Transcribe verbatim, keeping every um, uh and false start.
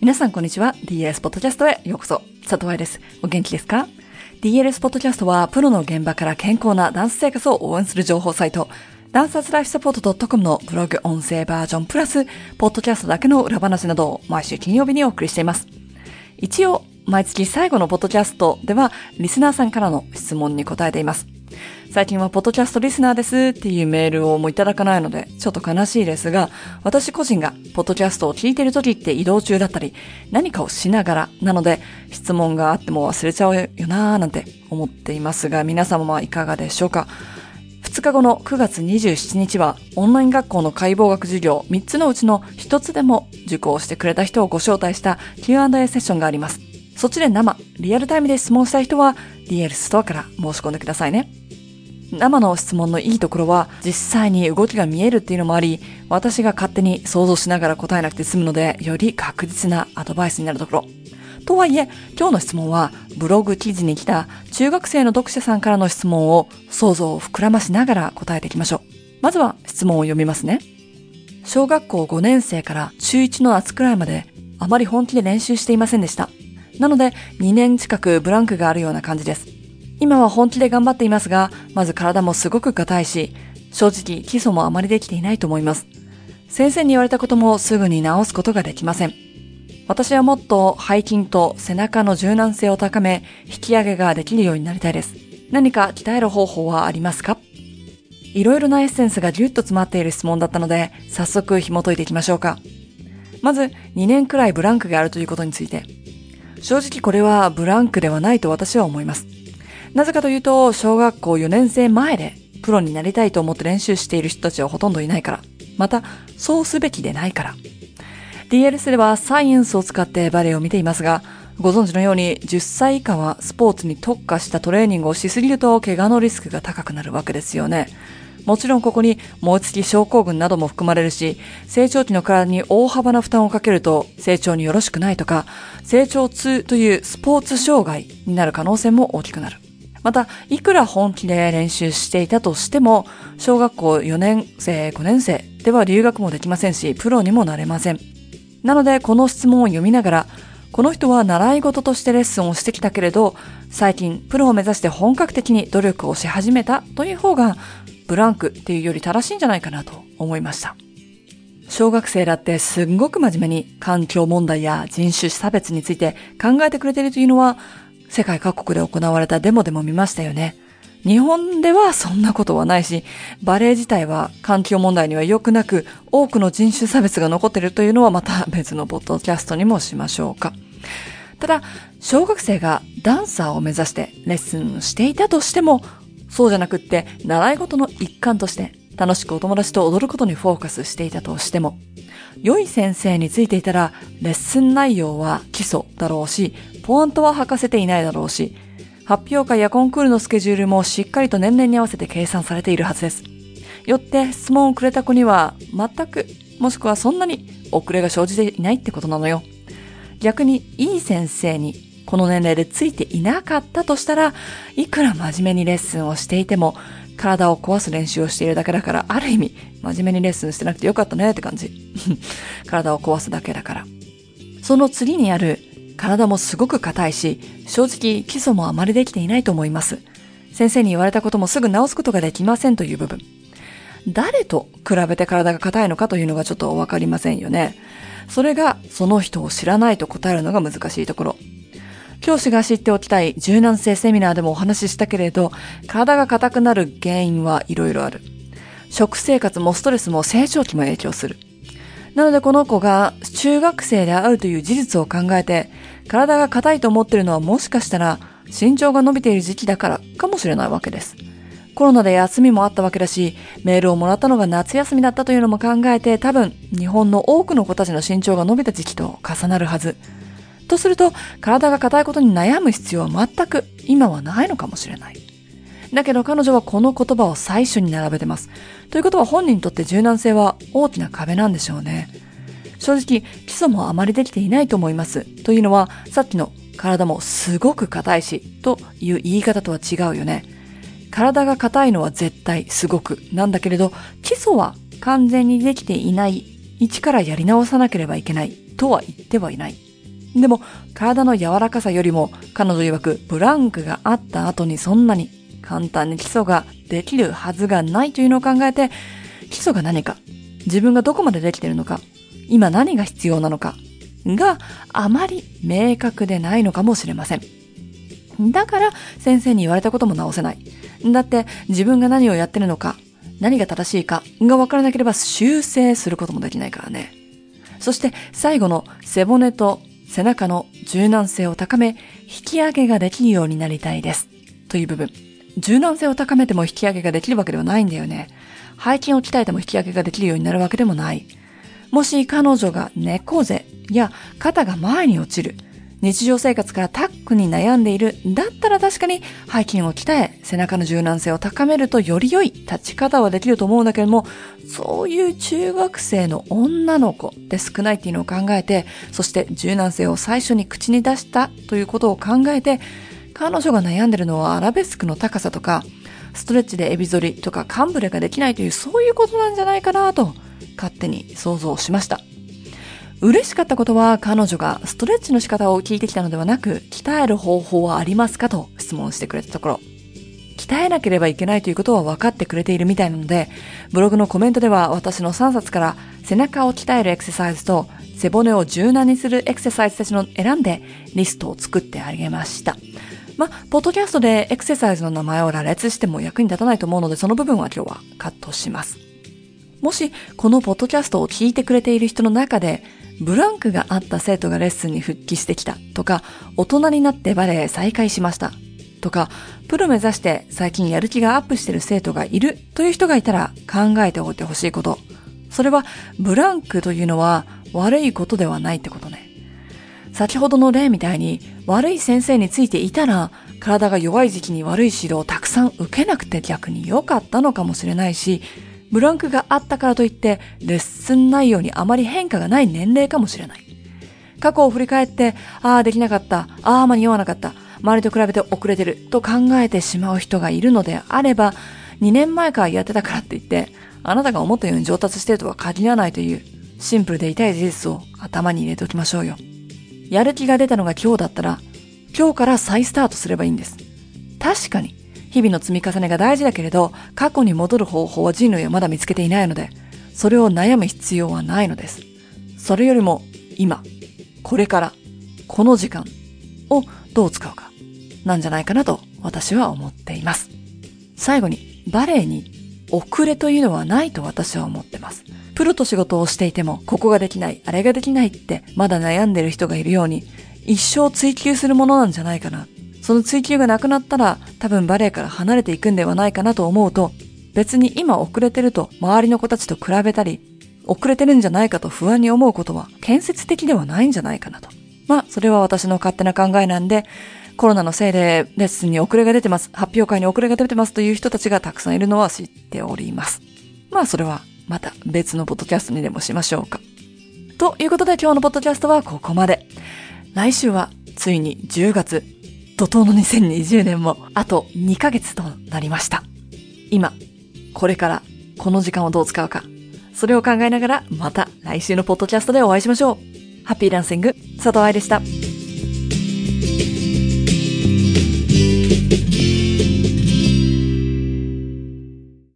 皆さんこんにちは。 ディーエルエス ポッドキャストへようこそ。佐藤愛です。お元気ですか？ ディーエルエス ポッドキャストはプロの現場から健康なダンス生活を応援する情報サイト、ダンサーズライフサポート .com のブログ音声バージョンプラスポッドキャストだけの裏話などを毎週金曜日にお送りしています。一応毎月最後のポッドキャストではリスナーさんからの質問に答えています。最近はポッドキャストリスナーですっていうメールをもういただかないのでちょっと悲しいですが、私個人がポッドキャストを聞いている時って移動中だったり何かをしながらなので質問があっても忘れちゃうよなーなんて思っていますが、皆様はいかがでしょうか？ふつかごのくがつにじゅうしちにちはオンライン学校の解剖学授業みっつのうちのひとつでも受講してくれた人をご招待した キューアンドエー セッションがあります。そっちで生リアルタイムで質問したい人は ディーエル ストアから申し込んでくださいね。生の質問のいいところは実際に動きが見えるっていうのもあり、私が勝手に想像しながら答えなくて済むのでより確実なアドバイスになるところ。とはいえ今日の質問はブログ記事に来た中学生の読者さんからの質問を想像を膨らましながら答えていきましょう。まずは質問を読みますね。小学校ごねん生からちゅういちの夏くらいまであまり本気で練習していませんでした。なのでにねん近くブランクがあるような感じです。今は本気で頑張っていますが、まず体もすごく硬いし、正直基礎もあまりできていないと思います。先生に言われたこともすぐに治すことができません。私はもっと背筋と背中の柔軟性を高め、引き上げができるようになりたいです。何か鍛える方法はありますか？いろいろなエッセンスがギュッと詰まっている質問だったので、早速紐解いていきましょうか。まず、にねんくらいブランクがあるということについて。正直これはブランクではないと私は思います。なぜかというと、小学校よねん生前でプロになりたいと思って練習している人たちはほとんどいないから。また、そうすべきでないから。ディーエルエス ではサイエンスを使ってバレエを見ていますが、ご存知のようにじゅっさい以下はスポーツに特化したトレーニングをしすぎると怪我のリスクが高くなるわけですよね。もちろんここに燃え尽き症候群なども含まれるし、成長期の体に大幅な負担をかけると成長によろしくないとか、成長痛というスポーツ障害になる可能性も大きくなる。また、いくら本気で練習していたとしても、小学校よねん生、ごねん生では留学もできませんし、プロにもなれません。なので、この質問を読みながら、この人は習い事としてレッスンをしてきたけれど、最近プロを目指して本格的に努力をし始めたという方が、ブランクっていうより正しいんじゃないかなと思いました。小学生だってすんごく真面目に環境問題や人種差別について考えてくれているというのは、世界各国で行われたデモでも見ましたよね。日本ではそんなことはないし、バレエ自体は環境問題には良くなく、多くの人種差別が残っているというのはまた別のポッドキャストにもしましょうか。ただ、小学生がダンサーを目指してレッスンしていたとしても、そうじゃなくって習い事の一環として楽しくお友達と踊ることにフォーカスしていたとしても、良い先生についていたらレッスン内容は基礎だろうし、ポイントは吐かせていないだろうし、発表会やコンクールのスケジュールもしっかりと年齢に合わせて計算されているはずです。よって質問をくれた子には全く、もしくはそんなに遅れが生じていないってことなのよ。逆にいい先生にこの年齢でついていなかったとしたら、いくら真面目にレッスンをしていても、体を壊す練習をしているだけだから、ある意味、真面目にレッスンしてなくてよかったねって感じ。体を壊すだけだから。その次にある、体もすごく硬いし、正直基礎もあまりできていないと思います。先生に言われたこともすぐ治すことができませんという部分。誰と比べて体が硬いのかというのがちょっとわかりませんよね。それが、その人を知らないと答えるのが難しいところ。教師が知っておきたい柔軟性セミナーでもお話ししたけれど、体が硬くなる原因はいろいろある。食生活もストレスも成長期も影響する。なのでこの子が中学生であるという事実を考えて、体が硬いと思っているのはもしかしたら身長が伸びている時期だからかもしれないわけです。コロナで休みもあったわけだし、メールをもらったのが夏休みだったというのも考えて、多分日本の多くの子たちの身長が伸びた時期と重なるはず。とすると、体が硬いことに悩む必要は全く今はないのかもしれない。だけど彼女はこの言葉を最初に並べてます。ということは本人にとって柔軟性は大きな壁なんでしょうね。正直、基礎もあまりできていないと思います。というのは、さっきの体もすごく硬いしという言い方とは違うよね。体が硬いのは絶対すごくなんだけれど、基礎は完全にできていない。一からやり直さなければいけないとは言ってはいない。でも体の柔らかさよりも彼女曰くブランクがあった後にそんなに簡単に基礎ができるはずがないというのを考えて、基礎が何か、自分がどこまでできているのか、今何が必要なのかがあまり明確でないのかもしれません。だから先生に言われたことも直せない。だって自分が何をやってるのか、何が正しいかが分からなければ修正することもできないからね。そして最後の背骨と背中の柔軟性を高め、引き上げができるようになりたいですという部分。柔軟性を高めても引き上げができるわけではないんだよね。背筋を鍛えても引き上げができるようになるわけでもない。もし彼女が猫背や肩が前に落ちる、日常生活からタックに悩んでいる、だったら確かに背筋を鍛え、背中の柔軟性を高めるとより良い立ち方はできると思うんだけれども、そういう中学生の女の子で少ないっていうのを考えて、そして柔軟性を最初に口に出したということを考えて、彼女が悩んでるのはアラベスクの高さとか、ストレッチでエビ反りとかカンブレができないというそういうことなんじゃないかなと勝手に想像しました。嬉しかったことは彼女がストレッチの仕方を聞いてきたのではなく、鍛える方法はありますかと質問してくれたところ、鍛えなければいけないということは分かってくれているみたいなので、ブログのコメントでは私のさんさつから背中を鍛えるエクササイズと背骨を柔軟にするエクササイズたちの選んでリストを作ってあげました。まあ、ポッドキャストでエクササイズの名前を羅列しても役に立たないと思うので、その部分は今日はカットします。もしこのポッドキャストを聞いてくれている人の中で、ブランクがあった生徒がレッスンに復帰してきたとか、大人になってバレエ再開しましたとか、プロ目指して最近やる気がアップしてる生徒がいるという人がいたら考えておいてほしいこと。それはブランクというのは悪いことではないってことね。先ほどの例みたいに悪い先生についていたら、体が弱い時期に悪い指導をたくさん受けなくて逆に良かったのかもしれないし、ブランクがあったからといってレッスン内容にあまり変化がない年齢かもしれない。過去を振り返って、ああできなかった、ああ間に合わなかった、周りと比べて遅れてると考えてしまう人がいるのであれば、にねんまえからやってたからって言ってあなたが思ったように上達しているとは限らないというシンプルで痛い事実を頭に入れておきましょうよ。やる気が出たのが今日だったら、今日から再スタートすればいいんです。確かに日々の積み重ねが大事だけれど、過去に戻る方法は人類はまだ見つけていないので、それを悩む必要はないのです。それよりも今、これから、この時間をどう使うか、なんじゃないかなと私は思っています。最後に、バレエに遅れというのはないと私は思ってます。プロと仕事をしていても、ここができない、あれができないってまだ悩んでる人がいるように、一生追求するものなんじゃないかな。その追求がなくなったら多分バレエから離れていくんではないかなと思うと、別に今遅れてると周りの子たちと比べたり、遅れてるんじゃないかと不安に思うことは建設的ではないんじゃないかなと。まあそれは私の勝手な考えなんで、コロナのせいでレッスンに遅れが出てます、発表会に遅れが出てますという人たちがたくさんいるのは知っております。まあそれはまた別のポッドキャストにでもしましょうか。ということで今日のポッドキャストはここまで。来週はついにじゅうがつ、怒涛のにせんにじゅうねんもあとにかげつとなりました。今、これから、この時間をどう使うか、それを考えながらまた来週のポッドキャストでお会いしましょう。ハッピーランシング、佐藤愛でした。